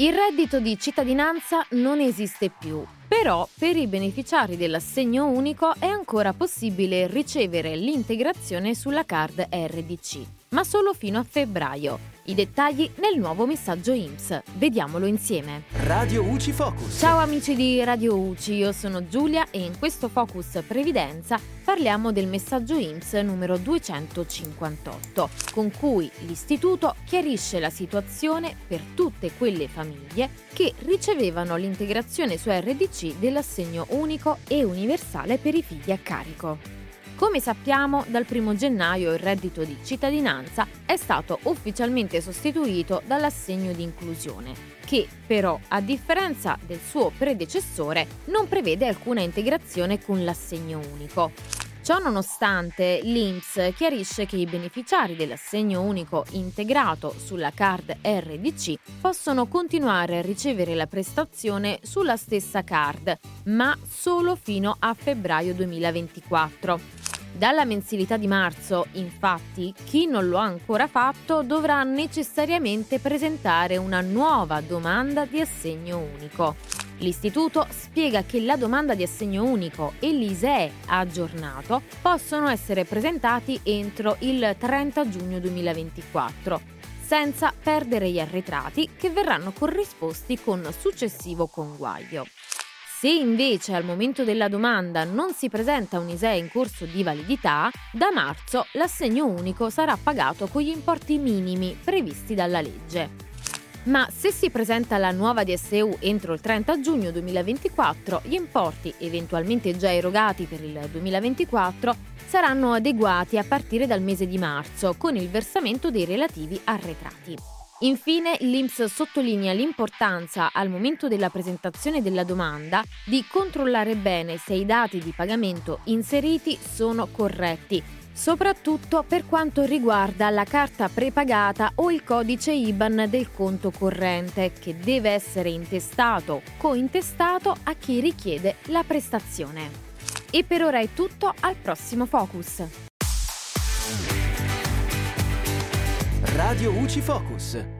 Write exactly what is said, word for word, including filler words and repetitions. Il reddito di cittadinanza non esiste più, però per i beneficiari dell'assegno unico è ancora possibile ricevere l'integrazione sulla card R D C, ma solo fino a febbraio. I dettagli nel nuovo messaggio I N P S. Vediamolo insieme. Radio U C I Focus. Ciao amici di Radio U C I, io sono Giulia e in questo Focus Previdenza parliamo del messaggio I N P S numero duecentocinquantotto, con cui l'istituto chiarisce la situazione per tutte quelle famiglie che ricevevano l'integrazione su R D C dell'assegno unico e universale per i figli a carico. Come sappiamo, dal primo gennaio il reddito di cittadinanza è stato ufficialmente sostituito dall'assegno di inclusione, che però, a differenza del suo predecessore, non prevede alcuna integrazione con l'assegno unico. Ciò nonostante, l'I N P S chiarisce che i beneficiari dell'assegno unico integrato sulla card R D C possono continuare a ricevere la prestazione sulla stessa card, ma solo fino a febbraio duemilaventiquattro. Dalla mensilità di marzo, infatti, chi non lo ha ancora fatto dovrà necessariamente presentare una nuova domanda di assegno unico. L'istituto spiega che la domanda di assegno unico e l'ISEE aggiornato possono essere presentati entro il trenta giugno duemilaventiquattro, senza perdere gli arretrati che verranno corrisposti con successivo conguaglio. Se invece al momento della domanda non si presenta un ISEE in corso di validità, da marzo l'assegno unico sarà pagato con gli importi minimi previsti dalla legge. Ma se si presenta la nuova D S U entro il trenta giugno duemilaventiquattro, gli importi eventualmente già erogati per il duemilaventiquattro saranno adeguati a partire dal mese di marzo con il versamento dei relativi arretrati. Infine, l'I N P S sottolinea l'importanza, al momento della presentazione della domanda, di controllare bene se i dati di pagamento inseriti sono corretti, soprattutto per quanto riguarda la carta prepagata o il codice I B A N del conto corrente, che deve essere intestato o cointestato a chi richiede la prestazione. E per ora è tutto, al prossimo Focus. Radio U C I Focus.